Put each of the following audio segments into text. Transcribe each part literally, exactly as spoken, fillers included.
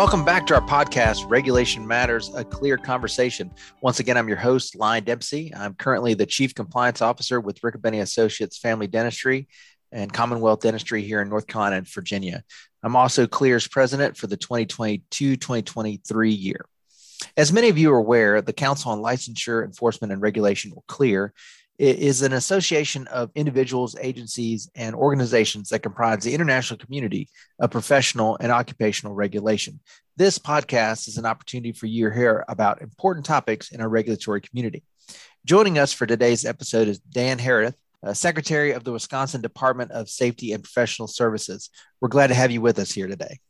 Welcome back to our podcast, Regulation Matters, a Clear Conversation. Once again, I'm your host, Lynne Dempsey. I'm currently the Chief Compliance Officer with Rick and Benny Associates Family Dentistry and Commonwealth Dentistry here in North Carolina and Virginia. I'm also CLEAR's President for the twenty twenty-two twenty twenty-three year. As many of you are aware, the Council on Licensure, Enforcement, and Regulation, or CLEAR, is an association of individuals, agencies, and organizations that comprise the international community of professional and occupational regulation. This podcast is an opportunity for you to hear about important topics in our regulatory community. Joining us for today's episode is Dan Hereth, uh, Secretary of the Wisconsin Department of Safety and Professional Services. We're glad to have you with us here today.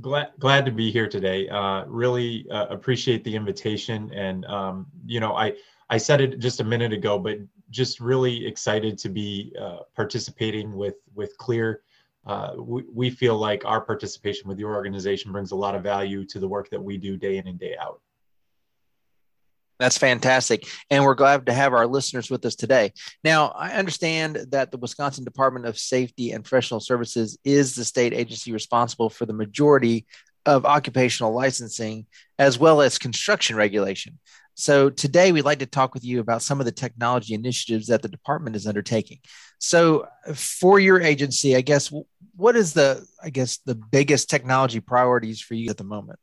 Glad, glad to be here today. Uh, really uh, appreciate the invitation. And, um, you know, I I said it just a minute ago, but just really excited to be uh, participating with, with CLEAR. Uh, we, we feel like our participation with your organization brings a lot of value to the work that we do day in and day out. That's fantastic. And we're glad to have our listeners with us today. Now, I understand that the Wisconsin Department of Safety and Professional Services is the state agency responsible for the majority of occupational licensing, as well as construction regulation. So today we'd like to talk with you about some of the technology initiatives that the department is undertaking. So for your agency, I guess, what is the, I guess, the biggest technology priorities for you at the moment?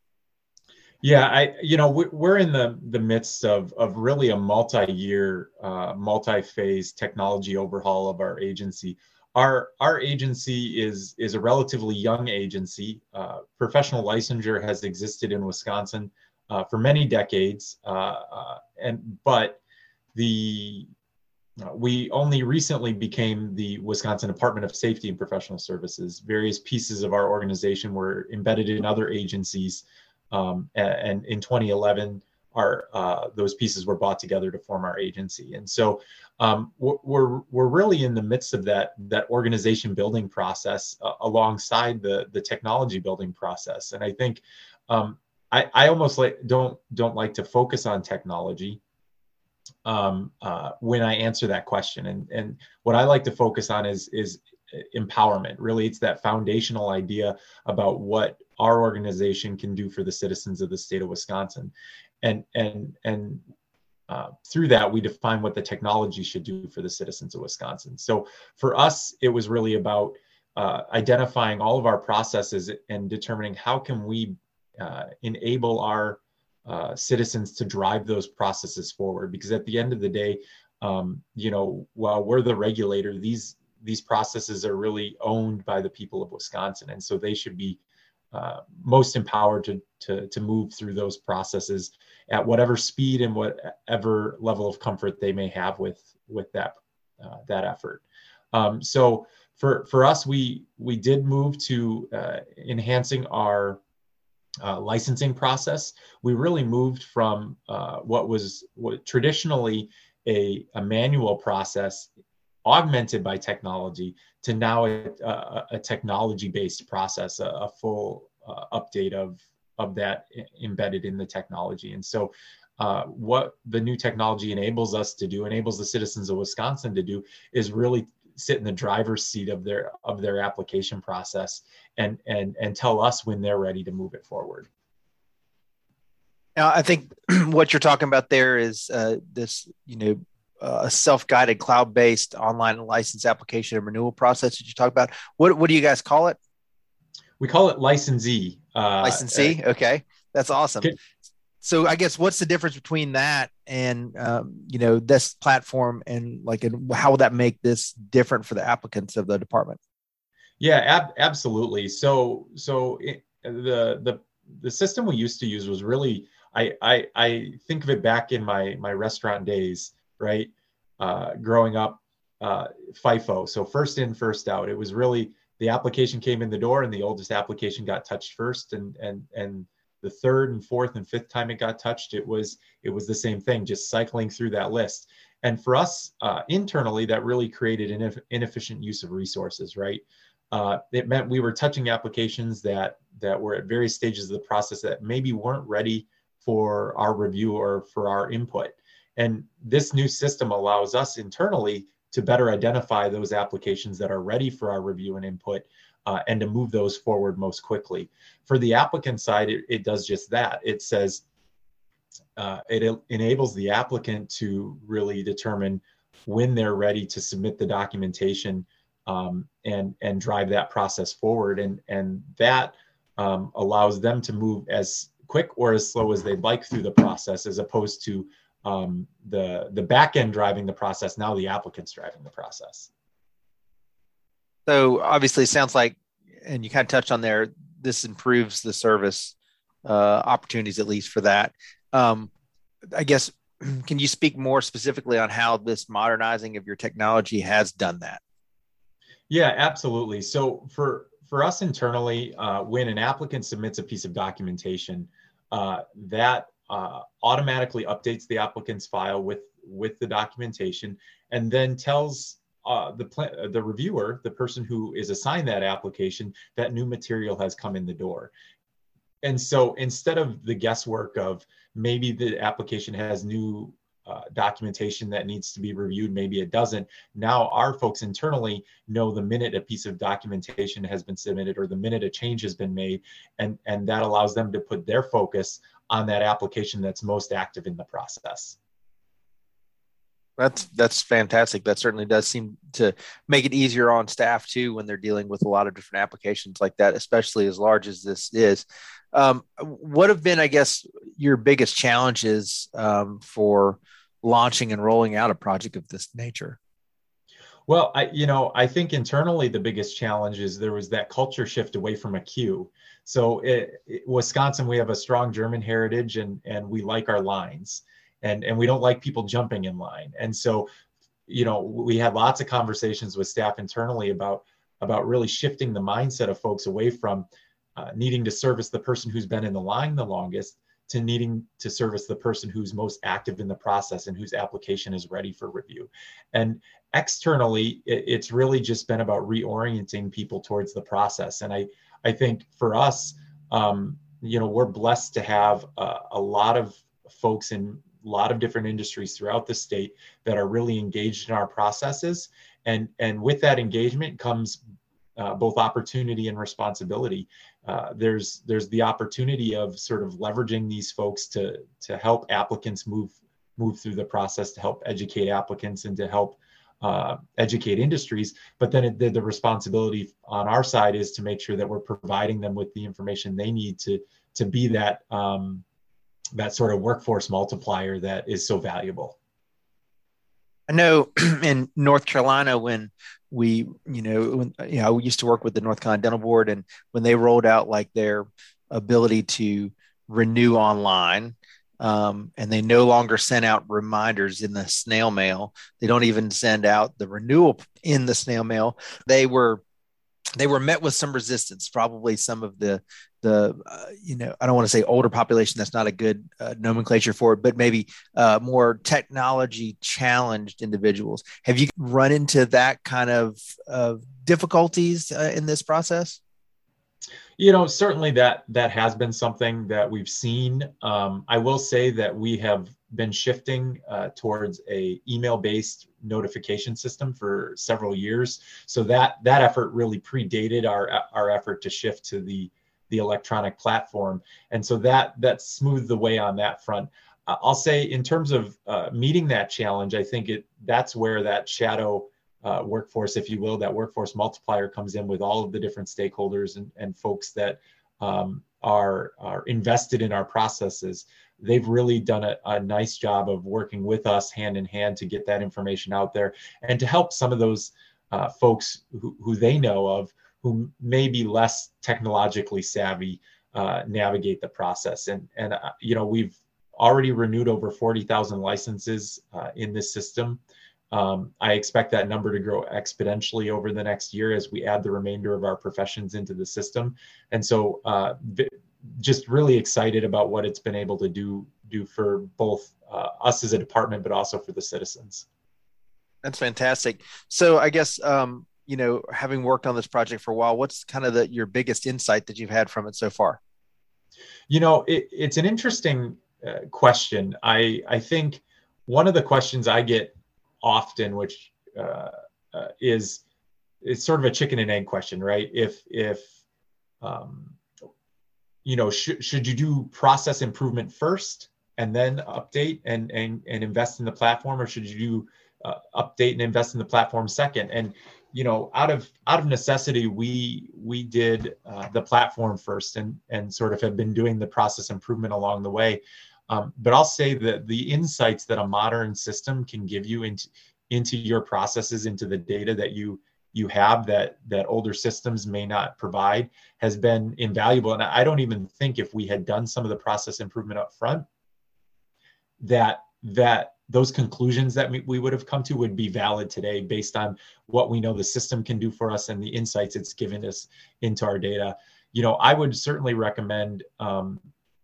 Yeah, I, you know, we're in the, the midst of, of really a multi-year, uh, multi-phase technology overhaul of our agency. Our our agency is, is a relatively young agency. Uh, professional licensure has existed in Wisconsin uh, for many decades, uh, uh, and but the uh, we only recently became the Wisconsin Department of Safety and Professional Services. Various pieces of our organization were embedded in other agencies. Um, and in twenty eleven, our uh, those pieces were brought together to form our agency. And so um, we're we're really in the midst of that that organization building process uh, alongside the the technology building process. And I think um, I I almost like don't don't like to focus on technology um, uh, when I answer that question. And and what I like to focus on is is empowerment. Really, it's that foundational idea about what our organization can do for the citizens of the state of Wisconsin, and and and uh, through that we define what the technology should do for the citizens of Wisconsin. So for us, it was really about uh, identifying all of our processes and determining how can we uh, enable our uh, citizens to drive those processes forward. Because at the end of the day, um, you know, while we're the regulator, these these processes are really owned by the people of Wisconsin, and so they should be uh, most empowered to, to to move through those processes at whatever speed and whatever level of comfort they may have with with that uh, that effort. Um, so for for us, we we did move to uh, enhancing our uh, licensing process. We really moved from uh, what was what traditionally a, a manual process, augmented by technology, to now a, a, a technology-based process, a, a full uh, update of of that embedded in the technology. And so uh, what the new technology enables us to do, enables the citizens of Wisconsin to do, is really sit in the driver's seat of their of their application process and and and tell us when they're ready to move it forward. Now, I think what you're talking about there is uh, this, you know, Uh, a self-guided, cloud-based online license application and renewal process that you talk about. What what do you guys call it? We call it licensee. Uh, licensee. Uh, okay, that's awesome. Could, so I guess what's the difference between that and um, you know, this platform, and like, and how will that make this different for the applicants of the department? Yeah, ab- absolutely. So so it, the the the system we used to use was really, I I, I think of it back in my my restaurant days. Right, uh, growing up, uh, FIFO. So first in, first out. It was really the application came in the door, and the oldest application got touched first, and and and the third and fourth and fifth time it got touched, it was it was the same thing, just cycling through that list. And for us uh, internally, that really created an ineff- inefficient use of resources. Right, uh, it meant we were touching applications that that were at various stages of the process that maybe weren't ready for our review or for our input. And this new system allows us internally to better identify those applications that are ready for our review and input, uh, and to move those forward most quickly. For the applicant side, it, it does just that. It says, uh, it enables the applicant to really determine when they're ready to submit the documentation, um, and, and drive that process forward. And, and that um, allows them to move as quick or as slow as they'd like through the process, as opposed to um, the, the back end driving the process. Now the applicant's driving the process. So obviously it sounds like, and you kind of touched on there, this improves the service uh, opportunities, at least for that. Um, I guess, can you speak more specifically on how this modernizing of your technology has done that? Yeah, absolutely. So for, for us internally, uh, when an applicant submits a piece of documentation, uh, that uh, automatically updates the applicant's file with, with the documentation, and then tells uh, the, pl- the reviewer, the person who is assigned that application, that new material has come in the door. And so instead of the guesswork of maybe the application has new uh, documentation that needs to be reviewed, maybe it doesn't, now our folks internally know the minute a piece of documentation has been submitted or the minute a change has been made, and, and that allows them to put their focus on that application that's most active in the process. That's, that's fantastic. That certainly does seem to make it easier on staff too, when they're dealing with a lot of different applications like that, especially as large as this is. Um, what have been, I guess, your biggest challenges um, for launching and rolling out a project of this nature? Well, I, you know, I think internally the biggest challenge is there was that culture shift away from a queue. So it, it, Wisconsin, we have a strong German heritage, and, and we like our lines. And, and we don't like people jumping in line. And so, you know, we had lots of conversations with staff internally about, about really shifting the mindset of folks away from uh, needing to service the person who's been in the line the longest to needing to service the person who's most active in the process and whose application is ready for review. And externally, it, it's really just been about reorienting people towards the process. And I, I think for us, um, you know, we're blessed to have a, a lot of folks in a lot of different industries throughout the state that are really engaged in our processes. And, and with that engagement comes uh, both opportunity and responsibility. Uh, there's, there's the opportunity of sort of leveraging these folks to, to help applicants move, move through the process, to help educate applicants and to help uh, educate industries. But then it, the, the responsibility on our side is to make sure that we're providing them with the information they need to, to be that, um, that sort of workforce multiplier that is so valuable. I know in North Carolina, when we, you know, when, you know, we used to work with the North Carolina Dental Board, and when they rolled out like their ability to renew online, um, and they no longer sent out reminders in the snail mail, they don't even send out the renewal in the snail mail. They were They were met with some resistance, probably some of the, the uh, you know, I don't want to say older population, that's not a good uh, nomenclature for it, but maybe uh, more technology challenged individuals. Have you run into that kind of uh, difficulties uh, in this process? You know, certainly that that has been something that we've seen. Um, I will say that we have been shifting uh, towards a email-based notification system for several years. So that that effort really predated our our effort to shift to the the electronic platform. And so that that smoothed the way on that front. Uh, I'll say in terms of uh, meeting that challenge, I think it that's where that shadow Uh, workforce, if you will, that workforce multiplier comes in with all of the different stakeholders and, and folks that um, are, are invested in our processes. They've really done a, a nice job of working with us hand in hand to get that information out there and to help some of those uh, folks who, who they know of who may be less technologically savvy uh, navigate the process. And, and uh, you know, we've already renewed over forty thousand licenses uh, in this system. Um, I expect that number to grow exponentially over the next year as we add the remainder of our professions into the system. And so uh, v- just really excited about what it's been able to do, do for both uh, us as a department, but also for the citizens. That's fantastic. So I guess, um, you know, having worked on this project for a while, what's kind of the, your biggest insight that you've had from it so far? You know, it, it's an interesting uh, question. I, I think one of the questions I get often, which uh, uh, is it's sort of a chicken and egg question, right? If if um, you know, should should you do process improvement first and then update and and and invest in the platform, or should you do uh, update and invest in the platform second? And you know, out of out of necessity, we we did uh, the platform first, and and sort of have been doing the process improvement along the way. Um, but I'll say that the insights that a modern system can give you into into your processes, into the data that you you have that that older systems may not provide, has been invaluable. And I don't even think if we had done some of the process improvement up front, that that. those conclusions that we would have come to would be valid today based on what we know the system can do for us and the insights it's given us into our data. You know, I would certainly recommend, um,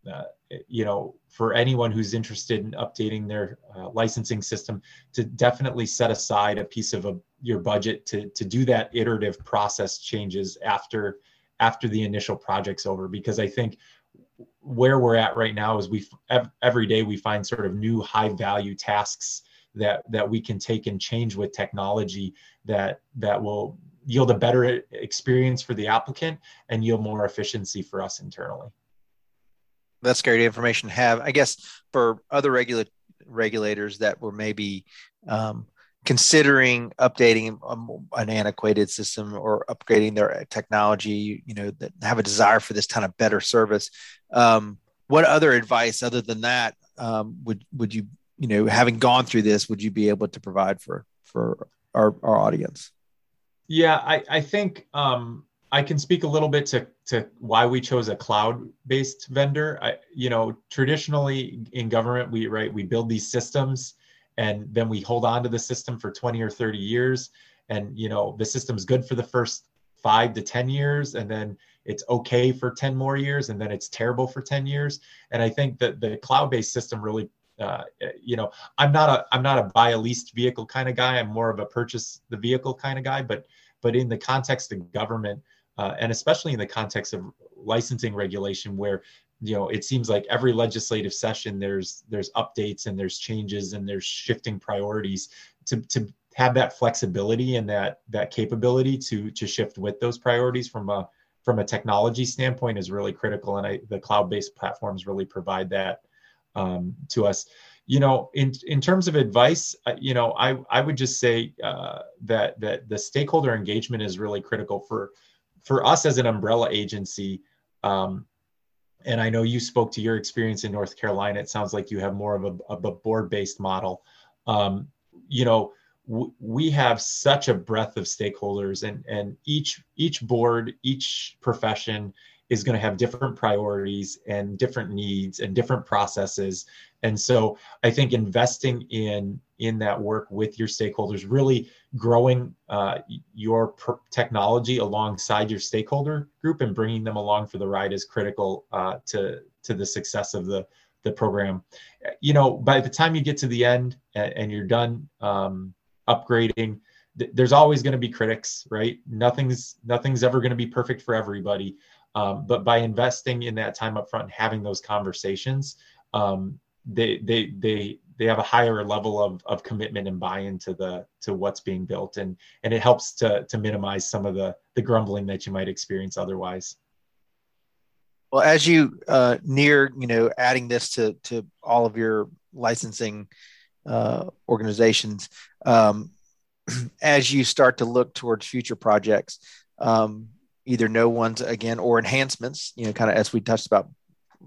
uh, you know, for anyone who's interested in updating their uh, licensing system, to definitely set aside a piece of a, your budget to to do that iterative process changes after after the initial project's over, because I think where we're at right now is we every day we find sort of new high value tasks that that we can take and change with technology that that will yield a better experience for the applicant and yield more efficiency for us internally. That's great information to have. I guess for other regula- regulators that were maybe um, considering updating a, an antiquated system or upgrading their technology, you know, that have a desire for this kind of better service. Um, what other advice other than that um, would, would you, you know, having gone through this, would you be able to provide for, for our, our audience? Yeah, I, I think um, I can speak a little bit to, to why we chose a cloud-based vendor. I, you know, traditionally in government, we, right, we build these systems, and then we hold on to the system for twenty or thirty years. And, you know, the system's good for the first five to ten years. And then it's okay for ten more years. And then it's terrible for ten years. And I think that the cloud-based system really, uh, you know, I'm not a, I'm not a buy a leased vehicle kind of guy. I'm more of a purchase the vehicle kind of guy, but, but in the context of government, uh, and especially in the context of licensing regulation, where you know, it seems like every legislative session there's there's updates and there's changes and there's shifting priorities, to to have that flexibility and that that capability to to shift with those priorities from a from a technology standpoint is really critical, and I, the cloud-based platforms really provide that um, to us. You know, in in terms of advice, you know, I I would just say uh, that that the stakeholder engagement is really critical for for us as an umbrella agency. Um, And I know you spoke to your experience in North Carolina. It sounds like you have more of a, of a board-based model. Um, you know, w- we have such a breadth of stakeholders, and and each each board, each profession is going to have different priorities and different needs and different processes. And so I think investing in in that work with your stakeholders, really growing uh, your pr- technology alongside your stakeholder group and bringing them along for the ride is critical uh, to to the success of the the program. You know, by the time you get to the end and, and you're done um, upgrading, th- there's always going to be critics, right? Nothing's nothing's ever going to be perfect for everybody. Um, but by investing in that time up front and having those conversations, um, they they they they have a higher level of of commitment and buy-in to the to what's being built, and and it helps to to minimize some of the the grumbling that you might experience otherwise. Well, as you uh, near you know adding this to to all of your licensing uh, organizations, um, as you start to look towards future projects. Um, either no ones again, or enhancements, you know, kind of as we touched about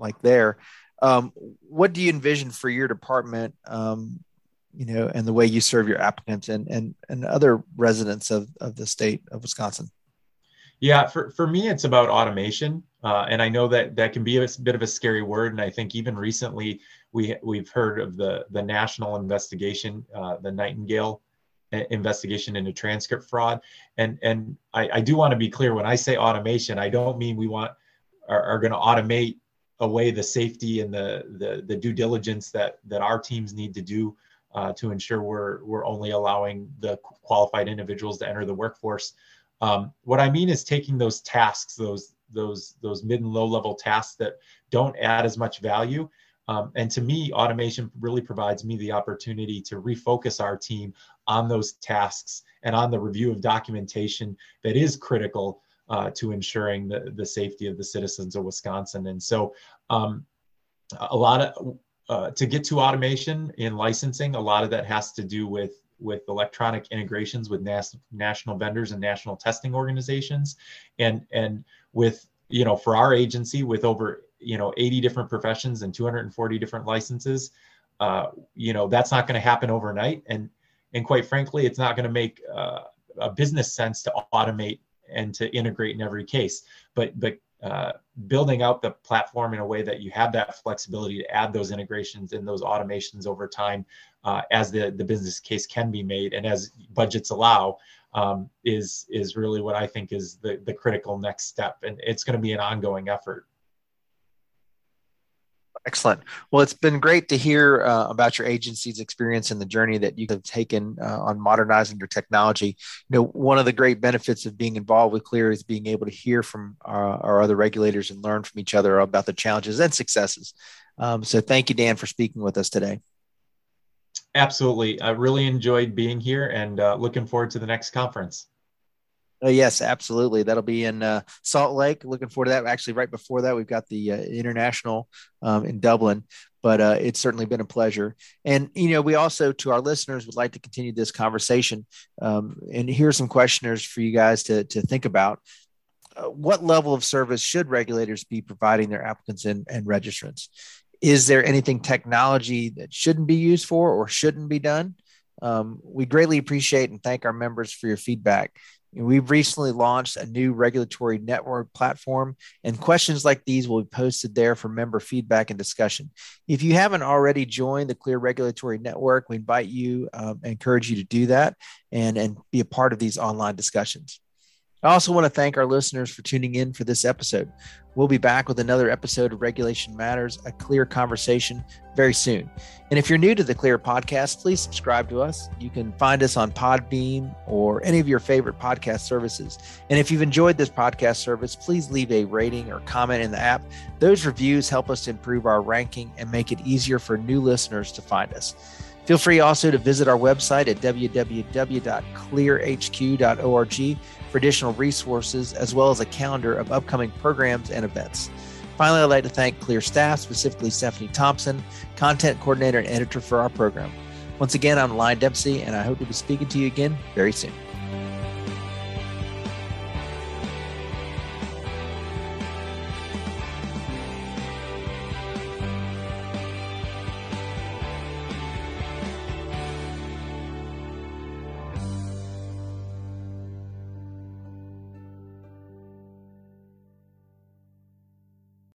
like there, um, what do you envision for your department, um, you know, and the way you serve your applicants and, and, and other residents of, of the state of Wisconsin? Yeah, for, for me, it's about automation. Uh, and I know that that can be a bit of a scary word. And I think even recently we, we've heard of the, the national investigation, uh, the Nightingale investigation into transcript fraud. And and I, I do want to be clear, when I say automation, I don't mean we want are, are going to automate away the safety and the the, the due diligence that, that our teams need to do uh, to ensure we're we're only allowing the qualified individuals to enter the workforce. Um, what I mean is taking those tasks, those those those mid and low level tasks that don't add as much value. Um, and to me, automation really provides me the opportunity to refocus our team on those tasks and on the review of documentation that is critical uh, to ensuring the, the safety of the citizens of Wisconsin. And so um, a lot of, uh, to get to automation in licensing, a lot of that has to do with with electronic integrations with nas- national vendors and national testing organizations. And, and with, you know, for our agency with over, you know, eighty different professions and two hundred forty different licenses, uh, you know, that's not going to happen overnight. And, and quite frankly, it's not going to make uh, a business sense to automate and to integrate in every case, but, but uh, building out the platform in a way that you have that flexibility to add those integrations and those automations over time, Uh, as the, the business case can be made and as budgets allow, um, is is really what I think is the, the critical next step. And it's going to be an ongoing effort. Excellent. Well, it's been great to hear uh, about your agency's experience and the journey that you have taken uh, on modernizing your technology. You know, one of the great benefits of being involved with CLEAR is being able to hear from our, our other regulators and learn from each other about the challenges and successes. Um, so thank you, Dan, for speaking with us today. Absolutely. I really enjoyed being here and uh, looking forward to the next conference. Oh, yes, absolutely. That'll be in uh, Salt Lake. Looking forward to that. Actually, right before that, we've got the uh, international um, in Dublin, but uh, it's certainly been a pleasure. And, you know, we also, to our listeners, would like to continue this conversation. Um, and here are some questioners for you guys to, to think about. Uh, what level of service should regulators be providing their applicants and, and registrants? Is there anything technology that shouldn't be used for or shouldn't be done? Um, we greatly appreciate and thank our members for your feedback. And we've recently launched a new regulatory network platform, and questions like these will be posted there for member feedback and discussion. If you haven't already joined the CLEAR Regulatory Network, we invite you, um, encourage you to do that and, and be a part of these online discussions. I also want to thank our listeners for tuning in for this episode. We'll be back with another episode of Regulation Matters, a CLEAR conversation, very soon. And if you're new to the CLEAR podcast, please subscribe to us. You can find us on Podbean or any of your favorite podcast services. And if you've enjoyed this podcast service, please leave a rating or comment in the app. Those reviews help us to improve our ranking and make it easier for new listeners to find us. Feel free also to visit our website at w w w dot clear h q dot org for additional resources, as well as a calendar of upcoming programs and events. Finally, I'd like to thank CLEAR staff, specifically Stephanie Thompson, content coordinator and editor for our program. Once again, I'm Lynne Dempsey, and I hope to be speaking to you again very soon.